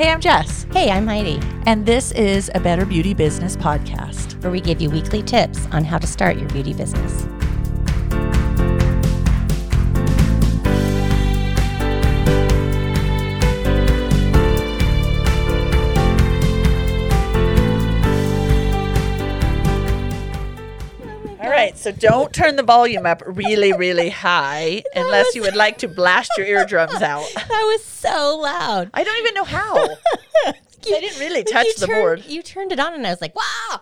Hey, I'm Jess. Hey, I'm Heidi. And this is a Better Beauty Business Podcast, where we give you weekly tips on how to start your beauty business. So don't turn the volume up really, really high unless you would like to blast your eardrums out. That was so loud. I don't even know how. I didn't really touch the board. You turned it on and I was like, wow.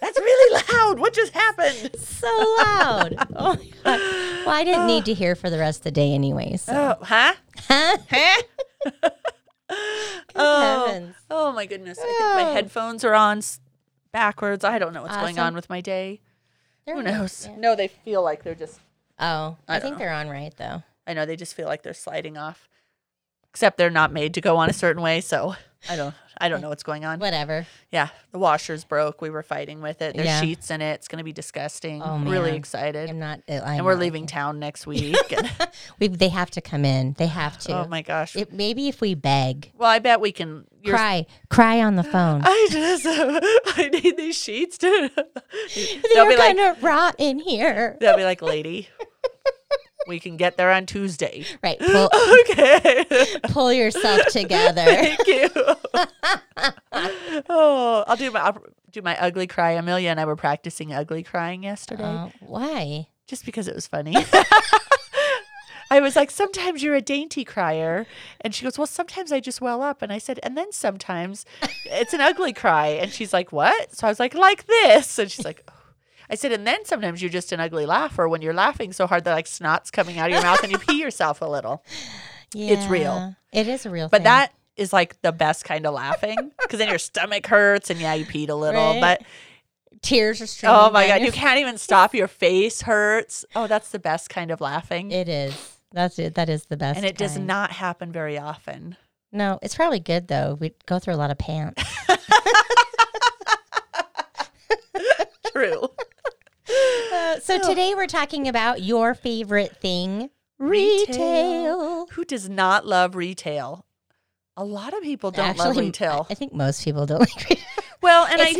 That's really loud. What just happened? So loud. Oh, my God. Well, I didn't need to hear for the rest of the day anyway. So. Oh, huh? Huh? Huh? Heavens. Oh, my goodness. I think my headphones are on backwards. I don't know what's going on with my day. Who knows? Yeah. No, they feel like they're just... Oh, I think they're on right, though. I know, they just feel like they're sliding off. Except they're not made to go on a certain way, so I don't know what's going on. Whatever. Yeah, the washer's broke. We were fighting with it. There's sheets in it. It's going to be disgusting. Oh, man. Really excited. And we're leaving town next week. They have to come in. They have to. Oh, my gosh. Maybe if we beg. Well, I bet we can... Cry on the phone. I need these sheets to... They're going to rot in here. They'll be like, lady... We can get there on Tuesday. Right. Okay. Pull yourself together. Thank you. Oh, I'll do my ugly cry. Amelia and I were practicing ugly crying yesterday. Why? Just because it was funny. I was like, sometimes you're a dainty crier. And she goes, well, sometimes I just well up. And I said, and then sometimes it's an ugly cry. And she's like, what? So I was like this. And she's like, oh. I said, and then sometimes you're just an ugly laugher when you're laughing so hard that like snot's coming out of your mouth and you pee yourself a little. Yeah, it's real. It is a real thing. But that is like the best kind of laughing because then your stomach hurts and yeah, you peed a little. Right? But tears are streaming. Oh my God. You can't even stop. Your face hurts. Oh, that's the best kind of laughing. It is. That's it. That is the best. And it does not happen very often. No, it's probably good though. We go through a lot of pants. True. So today we're talking about your favorite thing, retail. Who does not love retail? A lot of people don't love retail. I think most people don't like retail. Well, and it's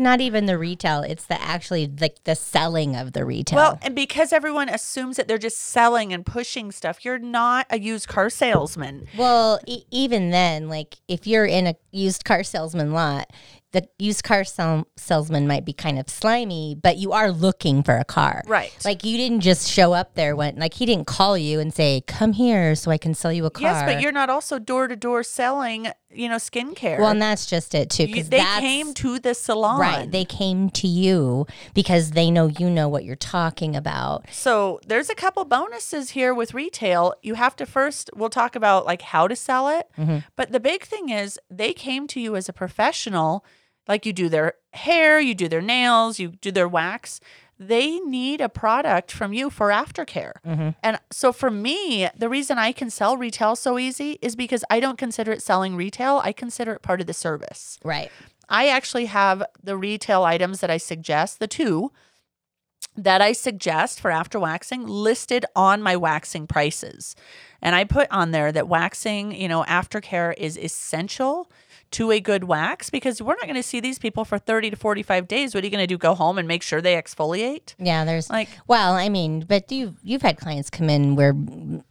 not even the retail. It's the selling of the retail. Well, and because everyone assumes that they're just selling and pushing stuff, you're not a used car salesman. Well, even then, like if you're in a used car salesman lot, the used car salesman might be kind of slimy, but you are looking for a car. Right. Like you didn't just show up there. He didn't call you and say, come here so I can sell you a car. Yes, but you're not also door-to-door selling, skincare. Well, and that's just it too. They came to the salon. Right. They came to you because they know you know what you're talking about. So there's a couple bonuses here with retail. You have to first, we'll talk about like how to sell it. Mm-hmm. But the big thing is they came to you as a professional. Like you do their hair, you do their nails, you do their wax. They need a product from you for aftercare. Mm-hmm. And so for me, the reason I can sell retail so easy is because I don't consider it selling retail. I consider it part of the service. Right. I actually have the retail items that I suggest, the two that I suggest for after waxing listed on my waxing prices. And I put on there that waxing, aftercare is essential to a good wax because we're not going to see these people for 30 to 45 days. What are you going to do? Go home and make sure they exfoliate? Yeah, there's but you've had clients come in where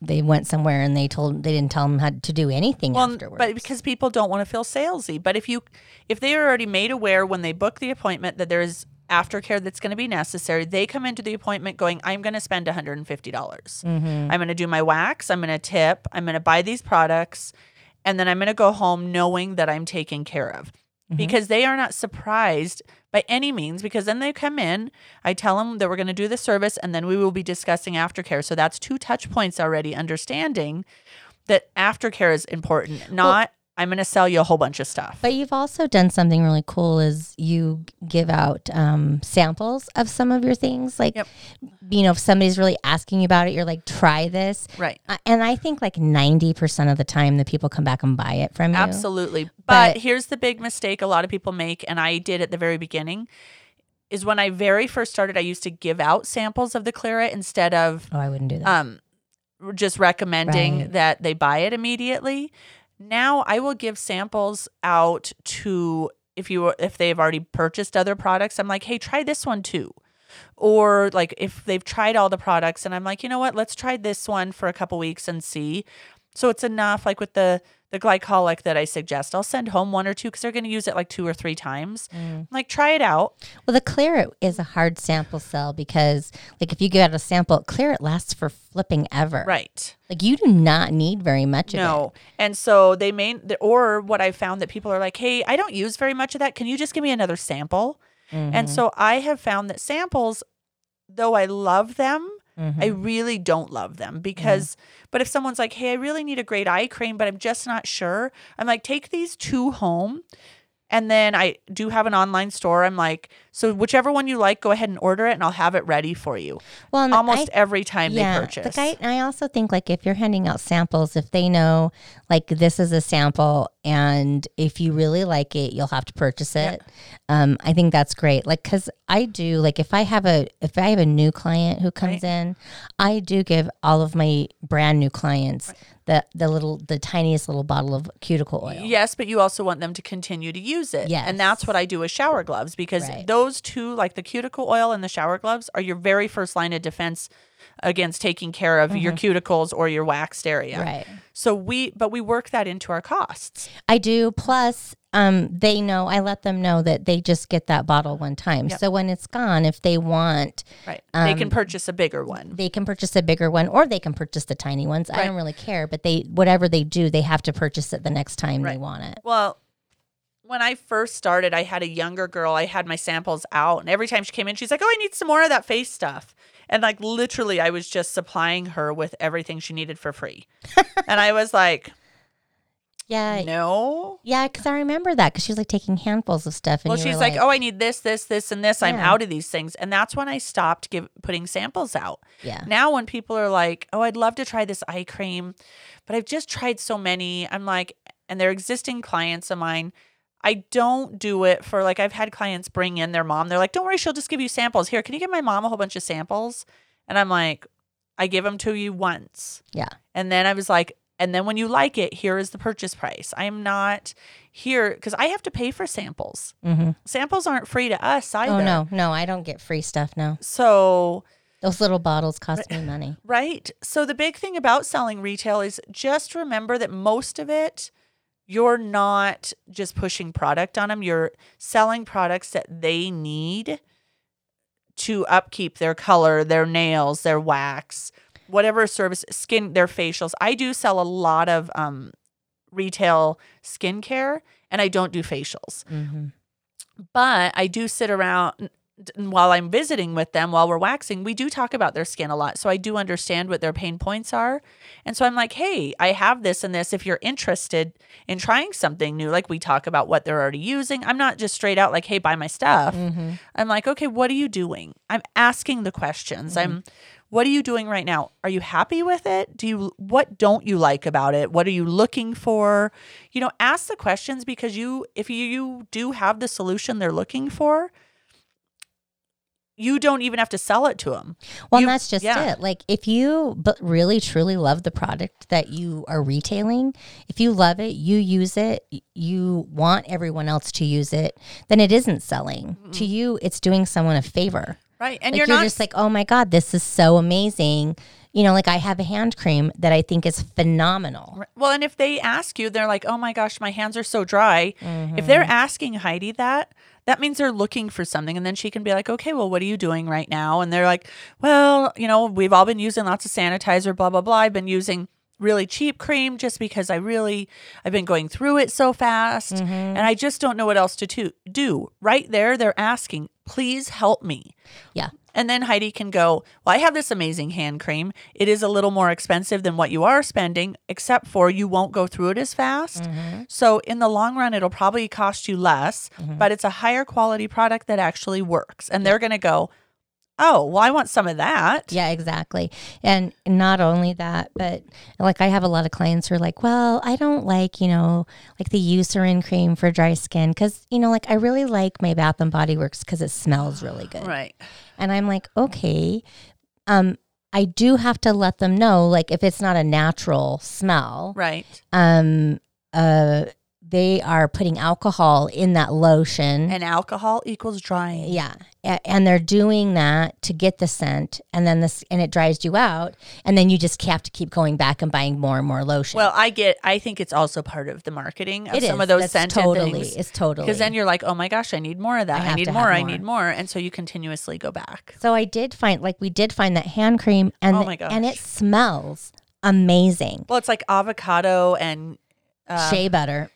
they went somewhere and they didn't tell them how to do anything afterwards. But because people don't want to feel salesy. But if they are already made aware when they book the appointment that there is aftercare that's going to be necessary, they come into the appointment going, I'm going to spend $150. Mm-hmm. I'm going to do my wax. I'm going to tip. I'm going to buy these products. And then I'm going to go home knowing that I'm taken care of because they are not surprised by any means because then they come in, I tell them that we're going to do the service and then we will be discussing aftercare. So that's two touch points already, understanding that aftercare is important, I'm going to sell you a whole bunch of stuff. But you've also done something really cool is you give out samples of some of your things. Like, if somebody's really asking you about it, you're like, try this. Right. And I think like 90% of the time the people come back and buy it from you. Absolutely. But here's the big mistake a lot of people make, and I did at the very beginning, is when I very first started, I used to give out samples of the Clara instead of... Oh, I wouldn't do that. Just recommending that they buy it immediately. Now I will give samples out to if they've already purchased other products. I'm like, hey, try this one too. Or like if they've tried all the products and I'm like, you know what, let's try this one for a couple weeks and see. So it's enough. Like with the glycolic that I suggest, I'll send home one or two because they're going to use it like 2 or 3 times. Like try it out. Well, the Claret is a hard sample sell because like if you get a sample, Claret lasts for flipping ever. Right. Like you do not need very much of it. No. And so they or what I found that people are like, hey, I don't use very much of that. Can you just give me another sample? Mm-hmm. And so I have found that samples, though I love them, mm-hmm. I really don't love them because, but if someone's like, hey, I really need a great eye cream, but I'm just not sure. I'm like, take these 2 home. And then I do have an online store. I'm like, so whichever one you like, go ahead and order it and I'll have it ready for you. Well, almost every time they purchase. I also think like if you're handing out samples, if they know like this is a sample and if you really like it, you'll have to purchase it. Yeah. I think that's great. Like, cause I do like if I have a new client who comes in, I do give all of my brand new clients the tiniest little bottle of cuticle oil. Yes, but you also want them to continue to use it. Yes. And that's what I do with shower gloves because those two, like the cuticle oil and the shower gloves, are your very first line of defense against taking care of your cuticles or your waxed area. Right. So we work that into our costs. I do. Plus, they know, I let them know that they just get that bottle one time. Yep. So when it's gone, if they want, they can purchase a bigger one. They can purchase a bigger one or they can purchase the tiny ones. Right. I don't really care, but whatever they do, they have to purchase it the next time they want it. Well, when I first started, I had a younger girl. I had my samples out and every time she came in, she's like, oh, I need some more of that face stuff. And like, literally I was just supplying her with everything she needed for free. And I was like, yeah. No. Yeah, because I remember that because she was like taking handfuls of stuff. And she's like, oh, I need this, this, this, and this. Yeah. I'm out of these things. And that's when I stopped putting samples out. Yeah. Now when people are like, oh, I'd love to try this eye cream, but I've just tried so many. I'm like, and they're existing clients of mine. I don't do it for like, I've had clients bring in their mom. They're like, don't worry, she'll just give you samples. Here, can you give my mom a whole bunch of samples? And I'm like, I give them to you once. Yeah. And then I was like, and then when you like it, here is the purchase price. I am not here because I have to pay for samples. Mm-hmm. Samples aren't free to us either. Oh, no. No, I don't get free stuff now. So those little bottles cost me money. Right. So the big thing about selling retail is just remember that most of it, you're not just pushing product on them. You're selling products that they need to upkeep their color, their nails, their wax, whatever service, skin, their facials. I do sell a lot of retail skincare, and I don't do facials. Mm-hmm. But I do sit around while I'm visiting with them, while we're waxing, we do talk about their skin a lot. So I do understand what their pain points are. And so I'm like, hey, I have this and this. If you're interested in trying something new, like we talk about what they're already using. I'm not just straight out like, hey, buy my stuff. Mm-hmm. I'm like, okay, what are you doing? I'm asking the questions. Mm-hmm. What are you doing right now? Are you happy with it? What don't you like about it? What are you looking for? You know, ask the questions because if you do have the solution they're looking for, you don't even have to sell it to them. Well, and that's just it. Like if you really, truly love the product that you are retailing, if you love it, you use it, you want everyone else to use it, then it isn't selling. Mm-hmm. To you, it's doing someone a favor. Right. And like you're just like, oh my God, this is so amazing. You know, like I have a hand cream that I think is phenomenal. Right. Well, and if they ask you, they're like, oh my gosh, my hands are so dry. Mm-hmm. If they're asking Heidi that means they're looking for something. And then she can be like, okay, well, what are you doing right now? And they're like, well, you know, we've all been using lots of sanitizer, blah, blah, blah. I've been using really cheap cream just because I've been going through it so fast. Mm-hmm. And I just don't know what else to do. Right there, they're asking, please help me. Yeah. And then Heidi can go, well, I have this amazing hand cream. It is a little more expensive than what you are spending, except for you won't go through it as fast. Mm-hmm. So in the long run, it'll probably cost you less, but it's a higher quality product that actually works. And they're going to go, oh, well, I want some of that. Yeah, exactly. And not only that, but like I have a lot of clients who are like, well, I don't like, you know, like the Eucerin cream for dry skin because, you know, like I really like my Bath and Body Works because it smells really good. Right. And I'm like, okay, I do have to let them know, like if it's not a natural smell. Right. they are putting alcohol in that lotion. And alcohol equals drying. Yeah. And they're doing that to get the scent, and then this, and it dries you out, and then you just have to keep going back and buying more and more lotion. Well, I think it's also part of the marketing of some of those scented things. It's totally. Because then you're like, oh my gosh, I need more of that. I need more. And so you continuously go back. So I did find, we did find that hand cream, and and it smells amazing. Well, it's like avocado and shea butter,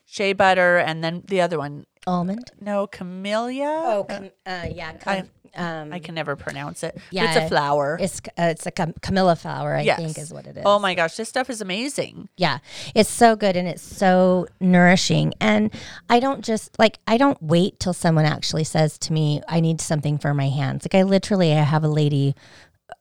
and then the other one, almond. No, camellia. I can never pronounce it. Yeah, but it's a flower. It's a camellia flower. I think is what it is. Oh my gosh, this stuff is amazing. Yeah, it's so good and it's so nourishing. And I don't wait till someone actually says to me, "I need something for my hands." I have a lady.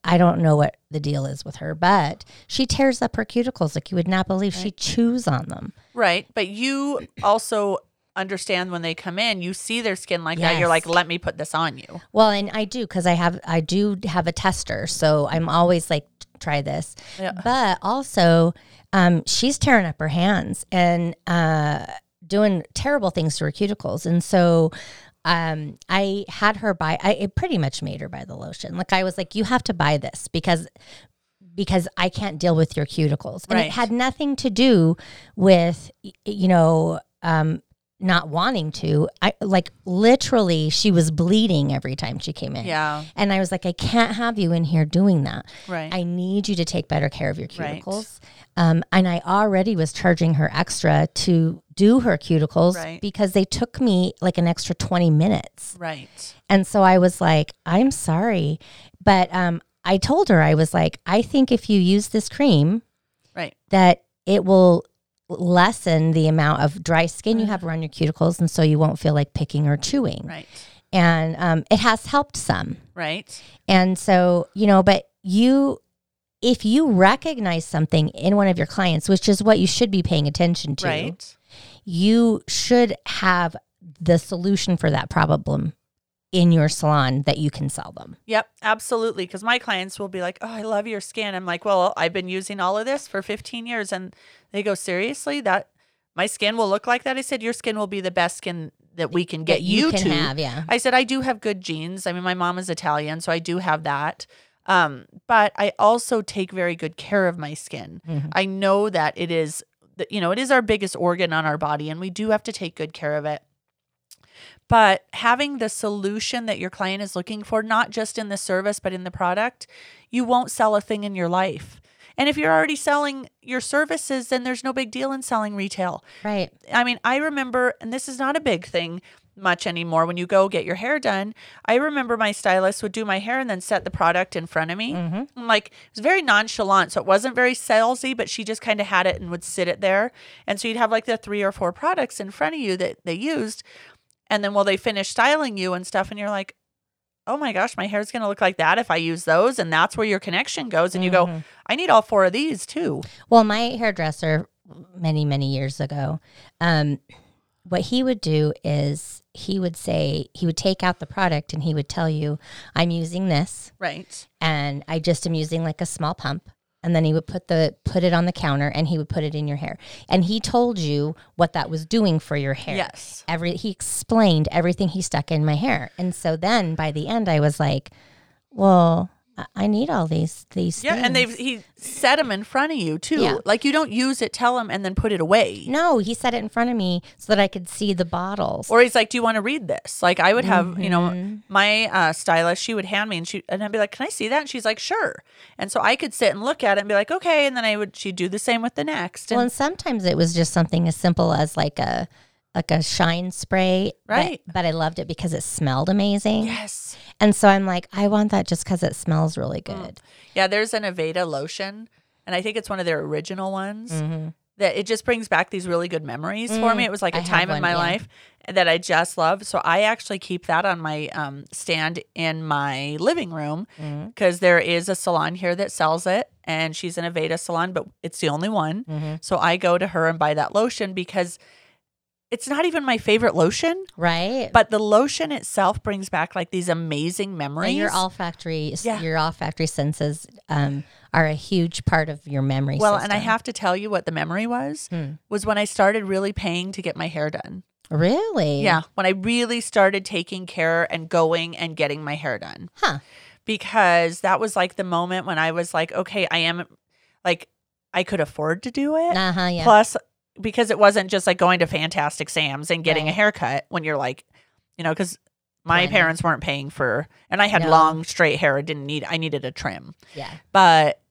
I don't know what the deal is with her, but she tears up her cuticles like you would not believe. Right. She chews on them. Right. But you also understand when they come in, you see their skin like that. You're like, let me put this on you. Well, and I do, because I do have a tester. So I'm always like, try this. Yeah. But also she's tearing up her hands and doing terrible things to her cuticles. And so I had her it pretty much made her buy the lotion. Like I was like, you have to buy this because I can't deal with your cuticles. And It had nothing to do with, not wanting to. Literally she was bleeding every time she came in. Yeah. And I was like, I can't have you in here doing that. Right. I need you to take better care of your cuticles. Right. And I already was charging her extra to do her cuticles because they took me like an extra 20 minutes. Right. And so I was like, I'm sorry. But I told her, I was like, I think if you use this cream, that it will lessen the amount of dry skin you have around your cuticles, and so you won't feel like picking or chewing. Right. And it has helped some. Right. And so, but if you recognize something in one of your clients, which is what you should be paying attention to, you should have the solution for that problem in your salon that you can sell them. Yep, absolutely. Because my clients will be like, oh, I love your skin. I'm like, well, I've been using all of this for 15 years. And they go, seriously? That my skin will look like that? I said, your skin will be the best skin that we can get you to have. Yeah. I said, I do have good genes. I mean, my mom is Italian, so I do have that. But I also take very good care of my skin. Mm-hmm. I know that it is, it is our biggest organ on our body, and we do have to take good care of it. But having the solution that your client is looking for, not just in the service, but in the product, you won't sell a thing in your life. And if you're already selling your services, then there's no big deal in selling retail. Right. I mean, I remember, and this is not a big thing much anymore, when you go get your hair done, I remember my stylist would do my hair and then set the product in front of me. Mm-hmm. I'm like, it was very nonchalant. So it wasn't very salesy, but she just kind of had it and would sit it there. And so you'd have like the 3 or 4 products in front of you that they used. And then they finish styling you and stuff, and you're like, oh my gosh, my hair's going to look like that if I use those. And that's where your connection goes. And you go, I need all 4 of these too. Well, my hairdresser many, many years ago, what he would do is he would say, he would take out the product and he would tell you, I'm using this. Right. And I just am using like a small pump. And then he would put it on the counter, and he would put it in your hair. And he told you what that was doing for your hair. Yes. He explained everything he stuck in my hair. And so then by the end, I was like, well, I need all these things. Yeah, and he set them in front of you, too. Yeah. Like, you don't use it, tell him, and then put it away. No, he set it in front of me so that I could see the bottles. Or he's like, do you want to read this? Like, I would have, my stylist, she would hand me, and I'd be like, can I see that? And she's like, sure. And so I could sit and look at it and be like, okay. And then she'd do the same with the next. And sometimes it was just something as simple as like a shine spray. Right. But I loved it because it smelled amazing. Yes. And so I'm like, I want that just because it smells really good. Yeah, there's an Aveda lotion, and I think it's one of their original ones, that it just brings back these really good memories for me. It was like a time in my life that I just love. So I actually keep that on my stand in my living room, because there is a salon here that sells it, and she's an Aveda salon, but it's the only one. So I go to her and buy that lotion because it's not even my favorite lotion. Right. But the lotion itself brings back like these amazing memories. And your olfactory senses are a huge part of your memory system. Well, and I have to tell you what the memory was when I started really paying to get my hair done. Really? Yeah. When I really started taking care and going and getting my hair done. Huh. Because that was like the moment when I was like, okay, I am like, I could afford to do it. Uh-huh, yeah. Plus, because it wasn't just like going to Fantastic Sam's and getting a haircut when you're like, you know, because my parents weren't paying for, and I had long straight hair. I needed a trim. Yeah. But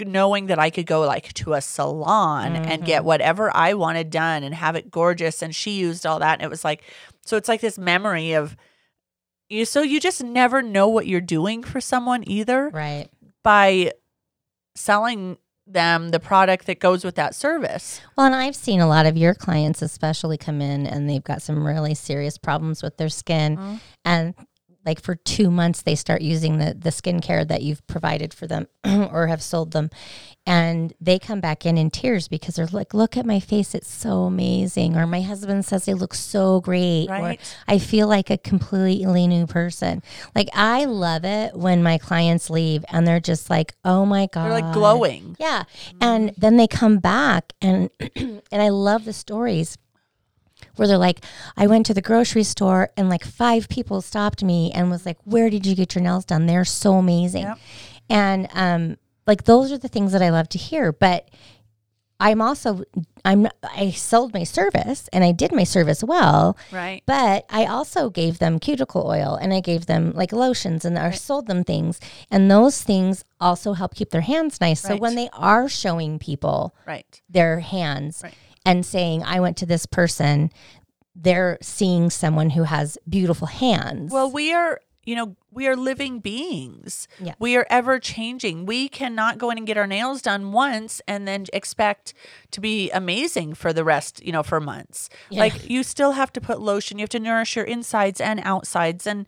knowing that I could go like to a salon and get whatever I wanted done and have it gorgeous. And she used all that. And it was like, so it's like this memory of you. So you just never know what you're doing for someone either. Right. By selling them the product that goes with that service. Well, and I've seen a lot of your clients especially come in and they've got some really serious problems with their skin. Mm-hmm. And like for 2 months, they start using the skincare that you've provided for them or have sold them. And they come back in tears because they're like, look at my face. It's so amazing. Or my husband says they look so great. Right. Or I feel like a completely new person. Like I love it when my clients leave and they're just like, oh my God. They're like glowing. Yeah. Mm-hmm. And then they come back and I love the stories where they're like, I went to the grocery store and like 5 people stopped me and was like, where did you get your nails done? They're so amazing. Yep. And like, those are the things that I love to hear. But I sold my service and I did my service well. Right. But I also gave them cuticle oil and I gave them like lotions and I sold them things. And those things also help keep their hands nice. Right. So when they are showing people their hands, and saying, I went to this person, they're seeing someone who has beautiful hands. Well, we are living beings. Yeah. We are ever changing. We cannot go in and get our nails done once and then expect to be amazing for the rest, for months. Yeah. Like you still have to put lotion. You have to nourish your insides and outsides. And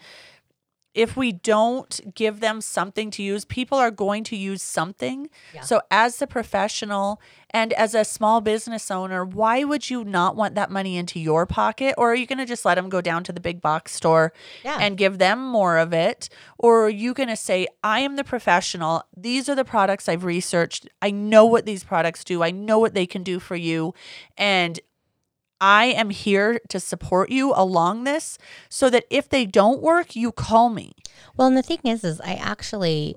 if we don't give them something to use, people are going to use something. Yeah. So as the professional and as a small business owner, why would you not want that money into your pocket? Or are you going to just let them go down to the big box store and give them more of it? Or are you going to say, I am the professional. These are the products I've researched. I know what these products do. I know what they can do for you. And I am here to support you along this so that if they don't work, you call me. Well, and the thing is I actually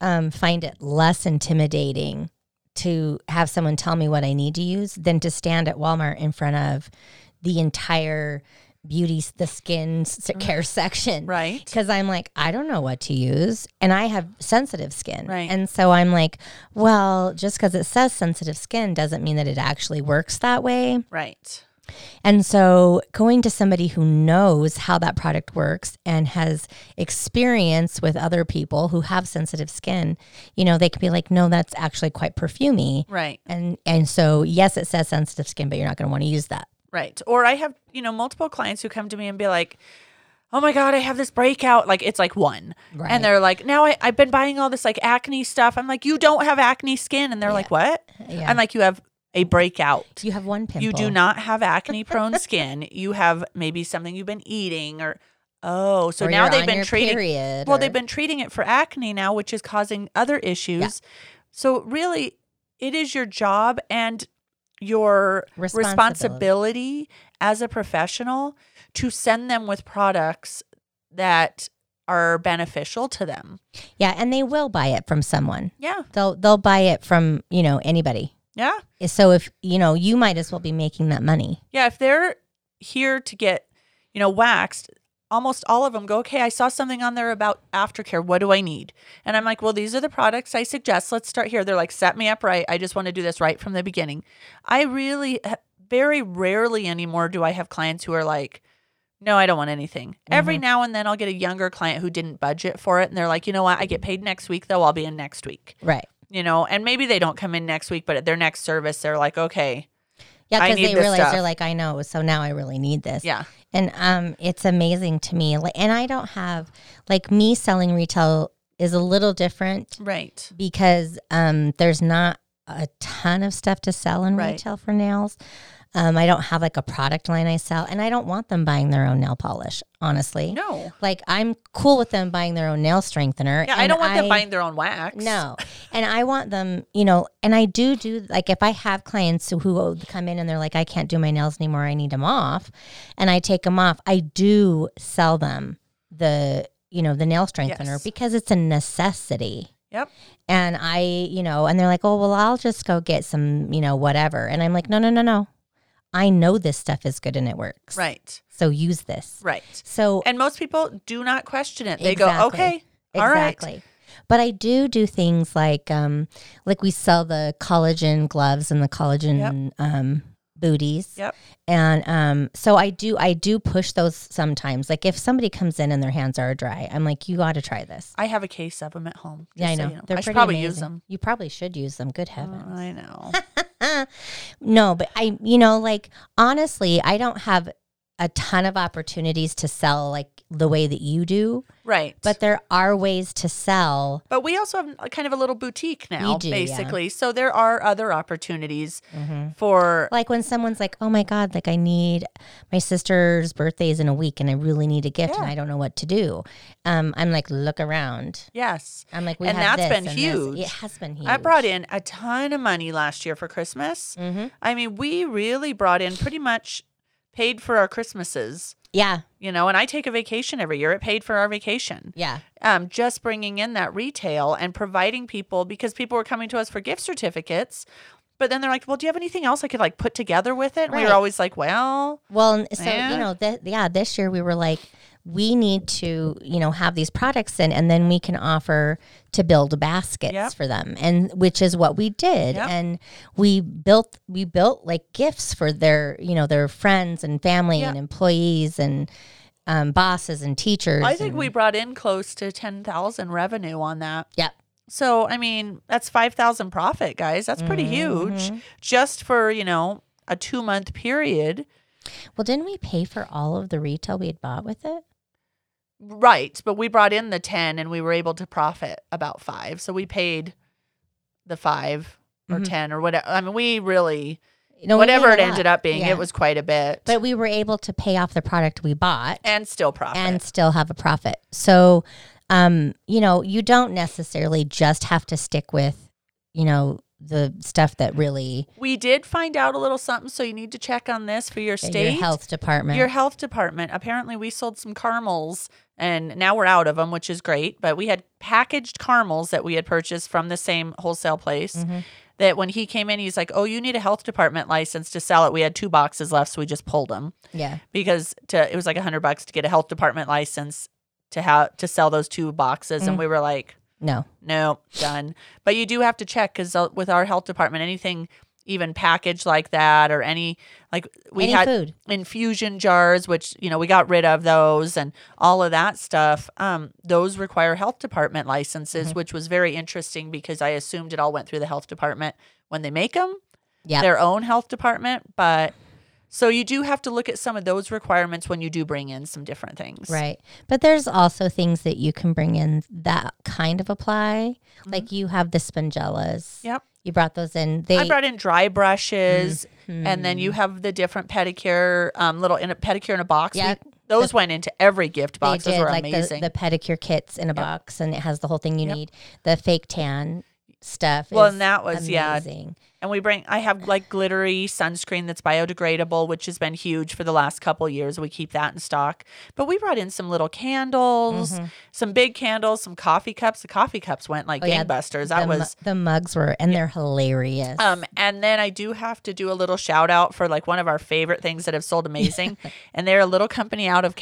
find it less intimidating to have someone tell me what I need to use than to stand at Walmart in front of the entire the skin care section. Right. Because I'm like, I don't know what to use. And I have sensitive skin. Right. And so I'm like, well, just because it says sensitive skin doesn't mean that it actually works that way. Right. And so going to somebody who knows how that product works and has experience with other people who have sensitive skin, they could be like, no, that's actually quite perfumey. Right. And so, yes, it says sensitive skin, but you're not going to want to use that. Right. Or I have, multiple clients who come to me and be like, oh my God, I have this breakout. Like, it's like one. Right. And they're like, now I've been buying all this like acne stuff. I'm like, you don't have acne skin. And they're like, what? Yeah. I'm like, you have a breakout. You have one pimple. You do not have acne prone skin. You have maybe something you've been eating so now they've been treating. They've been treating it for acne now, which is causing other issues. Yeah. So really it is your job and your responsibility as a professional to send them with products that are beneficial to them. Yeah, and they will buy it from someone. Yeah. They'll buy it from, anybody. Yeah. So if, you might as well be making that money. Yeah, if they're here to get, waxed, almost all of them go, okay, I saw something on there about aftercare. What do I need? And I'm like, well, these are the products I suggest. Let's start here. They're like, set me up right. I just want to do this right from the beginning. I really, very rarely anymore do I have clients who are like, no, I don't want anything. Mm-hmm. Every now and then I'll get a younger client who didn't budget for it. And they're like, you know what? I get paid next week though. I'll be in next week. Right. And maybe they don't come in next week, but at their next service, they're like, okay. Yeah, because they realize stuff. They're like, I know, so now I really need this. Yeah. And it's amazing to me. And I don't have, me selling retail is a little different. Right. Because there's not a ton of stuff to sell in retail for nails. I don't have like a product line I sell, and I don't want them buying their own nail polish, honestly. No. Like, I'm cool with them buying their own nail strengthener. Yeah, and I don't want them buying their own wax. No. And I want them, you know, and I do like, if I have clients who come in and they're like, I can't do my nails anymore, I need them off, and I take them off, I do sell them the, you know, the nail strengthener, yes, because it's a necessity. Yep. And I, you know, and they're like, oh, well, I'll just go get some, you know, whatever. And I'm like, no. I know this stuff is good and it works. Right. So use this. Right. So. And most people do not question it. They go, okay, all right. Exactly. But I do things like we sell the collagen gloves and the collagen, booties. Yep. And so I do push those sometimes. Like, if somebody comes in and their hands are dry, I'm like, you got to try this. I have a case of them at home. Yeah, I know. So you know. I should probably use them. You probably should use them. Good heavens. Oh, I know. No, but I, you know, like, honestly, I don't have a ton of opportunities to sell like the way that you do. Right. But there are ways to sell. But we also have kind of a little boutique now, basically. Yeah. So there are other opportunities for... Like when someone's like, oh my God, like I need... My sister's birthday is in a week and I really need a gift, and I don't know what to do. I'm like, look around. Yes. I'm like, we have this. And that's been huge. It has been huge. I brought in a ton of money last year for Christmas. Mm-hmm. I mean, we really brought in pretty much... paid for our Christmases. Yeah. You know, and I take a vacation every year. It paid for our vacation. Yeah. Just bringing in that retail and providing people, because people were coming to us for gift certificates, but then they're like, well, do you have anything else I could like put together with it? And right. We were always like, well, so, you know, this year we were like, we need to, you know, have these products in, and then we can offer to build baskets for them, and which is what we did. Yep. And we built like gifts for their, you know, their friends and family and employees and bosses and teachers. I think we brought in close to 10,000 revenue on that. Yep. So I mean, that's 5,000 profit, guys. That's pretty huge, just for, you know, a 2-month period. Well, didn't we pay for all of the retail we had bought with it? Right, but we brought in the 10 and we were able to profit about 5. So we paid the 5 or 10 or whatever. I mean, we really, whatever it ended up being, it was quite a bit. But we were able to pay off the product we bought. And still profit. And still have a profit. So, you know, you don't necessarily just have to stick with, you know, the stuff that really... We did find out a little something, so you need to check on this for your state. Your health department. Apparently, we sold some caramels, and now we're out of them, which is great, but we had packaged caramels that we had purchased from the same wholesale place that when he came in, he's like, oh, you need a health department license to sell it. We had 2 boxes left, so we just pulled them. Yeah. Because it was like $100 to get a health department license to sell those 2 boxes, and we were like... No, done. But you do have to check, because with our health department, anything even packaged like that or any, like we had food. Infusion jars, which, you know, we got rid of those and all of that stuff. Those require health department licenses, which was very interesting because I assumed it all went through the health department when they make them, their own health department. But so you do have to look at some of those requirements when you do bring in some different things. Right. But there's also things that you can bring in that kind of apply. Like you have the Spongellas. Yep. You brought those in. I brought in dry brushes. And then you have the different pedicure, little in a pedicure in a box. Yeah. Those went into every gift box. Those were like amazing. The pedicure kits in a box, and it has the whole thing you need. The fake tan stuff. Well, and that was amazing. Yeah. And I have like glittery sunscreen that's biodegradable, which has been huge for the last couple of years. We keep that in stock. But we brought in some little candles, some big candles, some coffee cups. The coffee cups went like gangbusters. The mugs were, and they're hilarious. And then I do have to do a little shout out for like one of our favorite things that have sold amazing. And they're a little company out of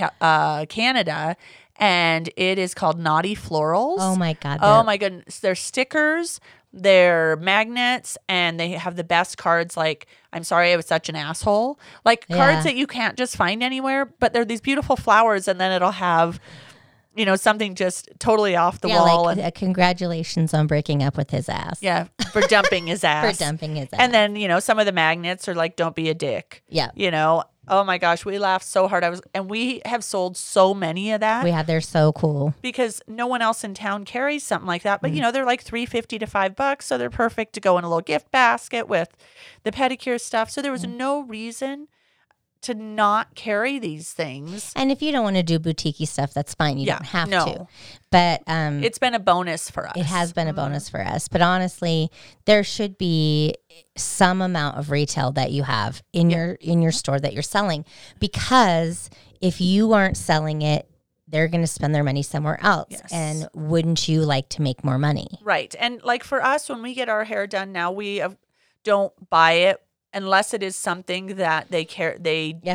Canada. And it is called Naughty Florals. Oh my God. Oh my goodness. They're stickers. They're magnets, and they have the best cards, like, I'm sorry I was such an asshole. Like cards that you can't just find anywhere, but they're these beautiful flowers, and then it'll have, you know, something just totally off the wall. Like, congratulations on breaking up with his ass. Yeah, for dumping his ass. And then, you know, some of the magnets are like, don't be a dick. Yeah. You know, Oh my gosh, we laughed so hard. And we have sold so many of that. Yeah, they're so cool. Because no one else in town carries something like that. But, you know, they're like $3.50 to $5. So they're perfect to go in a little gift basket with the pedicure stuff. So there was no reason to not carry these things. And if you don't want to do boutique-y stuff, that's fine. You don't have to. But it's been a bonus for us. It has been a bonus for us. But honestly, there should be some amount of retail that you have in your store that you're selling. Because if you aren't selling it, they're going to spend their money somewhere else. Yes. And wouldn't you like to make more money? Right. And like for us, when we get our hair done now, we don't buy it. Unless it is something that they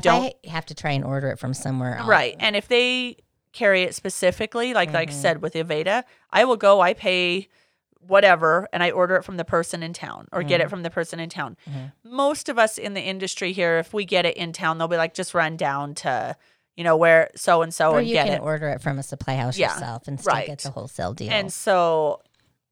don't have to try and order it from somewhere else. Right. And if they carry it specifically, like I said with Aveda, I will go, I pay whatever, and I order it from the person in town or get it from the person in town. Mm-hmm. Most of us in the industry here, if we get it in town, they'll be like, just run down to, you know, where so-and-so and get it. Or you can order it from a supply house yourself and still get the wholesale deal. And so...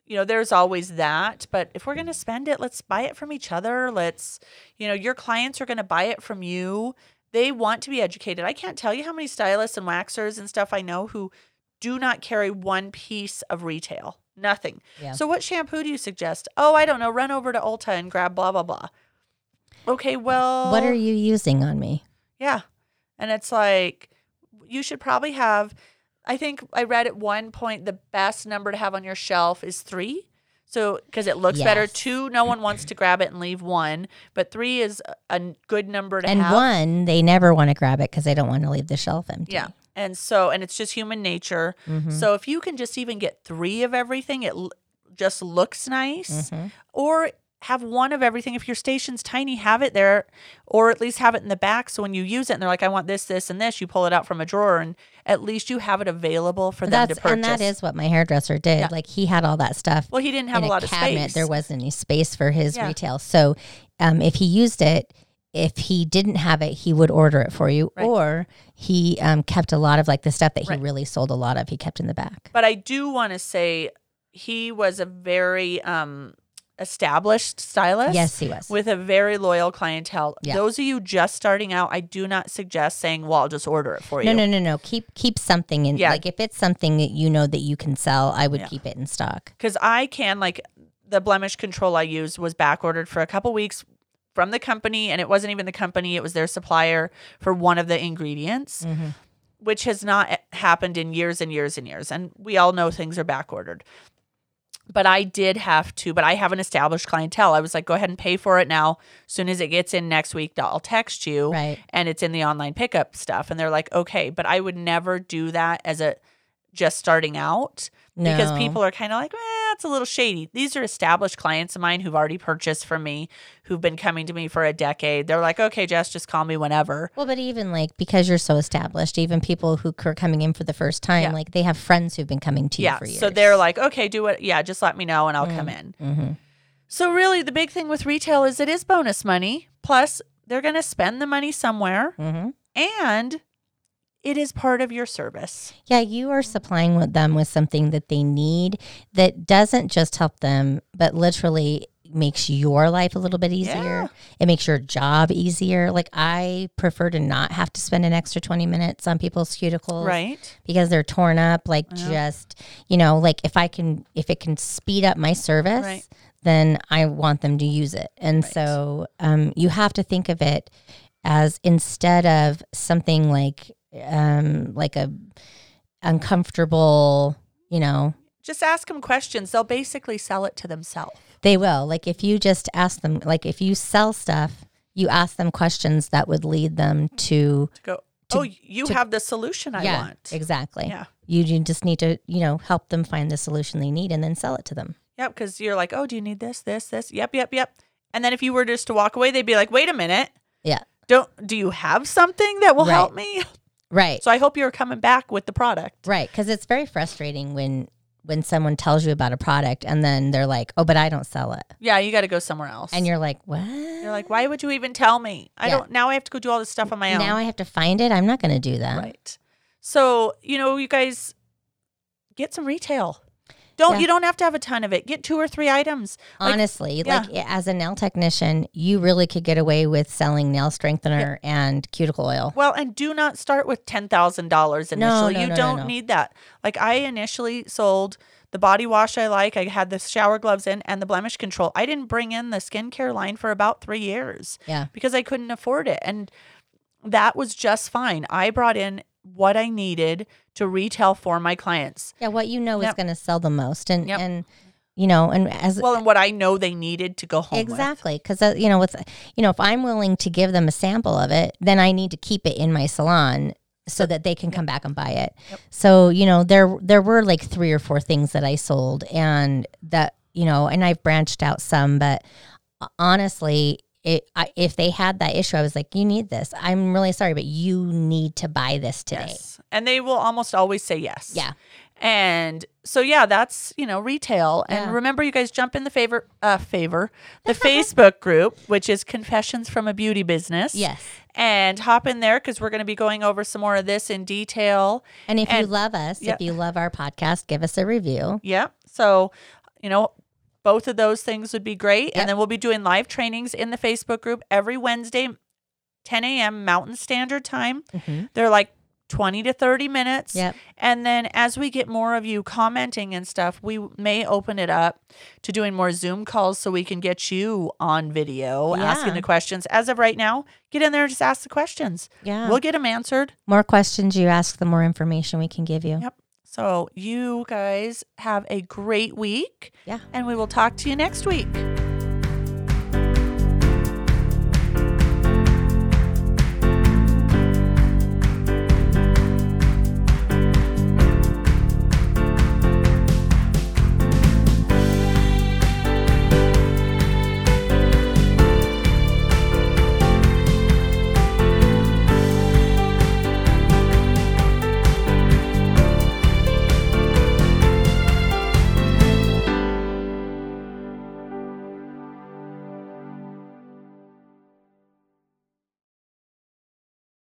you know, there's always that, but if we're going to spend it, let's buy it from each other. Let's, you know, your clients are going to buy it from you. They want to be educated. I can't tell you how many stylists and waxers and stuff I know who do not carry one piece of retail, nothing. Yeah. So what shampoo do you suggest? Oh, I don't know. Run over to Ulta and grab blah, blah, blah. Okay, well. What are you using on me? Yeah. And it's like, you should probably have... I think I read at one point the best number to have on your shelf is 3. So, because it looks better. 2, no one wants to grab it and leave 1. But 3 is a good number to have. And 1, they never want to grab it because they don't want to leave the shelf empty. Yeah. And so, and it's just human nature. Mm-hmm. So, if you can just even get 3 of everything, it just looks nice. Mm-hmm. Or have 1 of everything. If your station's tiny, have it there, or at least have it in the back. So when you use it and they're like, I want this, this, and this, you pull it out from a drawer and at least you have it available for them to purchase. And that is what my hairdresser did. Yeah. Like he had all that stuff. Well, he didn't have a lot of space. There wasn't any space for his retail. So if he used it, if he didn't have it, he would order it for you. Right. Or he kept a lot of like the stuff that he really sold a lot of, he kept in the back. But I do want to say he was a very... established stylist. Yes, he was. With a very loyal clientele. Yeah. Those of you just starting out, I do not suggest saying, well, I'll just order it for you. No. Keep something in. Yeah. Like if it's something that you know that you can sell, I would keep it in stock. Because I can, like the blemish control I used was back ordered for a couple weeks from the company. And it wasn't even the company. It was their supplier for one of the ingredients, which has not happened in years and years and years. And we all know things are back ordered. But I did have to, but I have an established clientele. I was like, go ahead and pay for it now. As soon as it gets in next week, I'll text you. Right. And it's in the online pickup stuff. And they're like, okay. But I would never do that as a just starting out. No. Because people are kind of like, it's a little shady. These are established clients of mine who've already purchased from me, who've been coming to me for a decade. They're like, okay, Jess, just call me whenever. Well, but even like, because you're so established, even people who are coming in for the first time, like they have friends who've been coming to you for years. So they're like, okay, do it. Yeah, just let me know and I'll come in. Mm-hmm. So really the big thing with retail is it is bonus money. Plus they're going to spend the money somewhere and it is part of your service. Yeah, you are supplying them with something that they need that doesn't just help them, but literally makes your life a little bit easier. Yeah. It makes your job easier. Like I prefer to not have to spend an extra 20 minutes on people's cuticles. Right. Because they're torn up. Like just, you know, like if it can speed up my service, then I want them to use it. And so you have to think of it as instead of something like a uncomfortable, you know. Just ask them questions. They'll basically sell it to themselves. They will. Like if you just ask them, like if you sell stuff, you ask them questions that would lead them to go, have the solution I want. Exactly. Yeah. You just need to, you know, help them find the solution they need and then sell it to them. Yep. Because you're like, oh, do you need this, this, this? Yep. And then if you were just to walk away, they'd be like, wait a minute. Yeah. Do you have something that will help me? Right. So I hope you're coming back with the product. Right. Because it's very frustrating when someone tells you about a product and then they're like, oh, but I don't sell it. Yeah. You got to go somewhere else. And you're like, what? You're like, why would you even tell me? I don't. Now I have to go do all this stuff on my own. Now I have to find it. I'm not going to do that. Right. So, you know, you guys get some retail. You don't have to have a ton of it. Get 2 or 3 items. Honestly, as a nail technician, you really could get away with selling nail strengthener and cuticle oil. Well, and do not start with $10,000 initially. No, you don't need that. Like I initially sold the body wash I like. I had the shower gloves in and the blemish control. I didn't bring in the skincare line for about 3 years because I couldn't afford it. And that was just fine. I brought in what I needed to retail for my clients. Yeah, what is going to sell the most. And, and what I know they needed to go home exactly. with. Because, if I'm willing to give them a sample of it, then I need to keep it in my salon so that they can come back and buy it. Yep. So, there were like 3 or 4 things that I sold and that, and I've branched out some, but honestly, if they had that issue, I was like, you need this. I'm really sorry, but you need to buy this today. Yes. And they will almost always say yes. Yeah. And so, that's, retail. Yeah. And remember, you guys jump in the the Facebook group, which is Confessions from a Beauty Business. Yes. And hop in there because we're going to be going over some more of this in detail. And you love us, if you love our podcast, give us a review. Yeah. So, both of those things would be great. Yep. And then we'll be doing live trainings in the Facebook group every Wednesday, 10 a.m. Mountain Standard Time. Mm-hmm. They're like 20 to 30 minutes. Yep. And then as we get more of you commenting and stuff, we may open it up to doing more Zoom calls so we can get you on video asking the questions. As of right now, get in there and just ask the questions. Yeah. We'll get them answered. More questions you ask, the more information we can give you. Yep. So you guys have a great week. Yeah. And we will talk to you next week.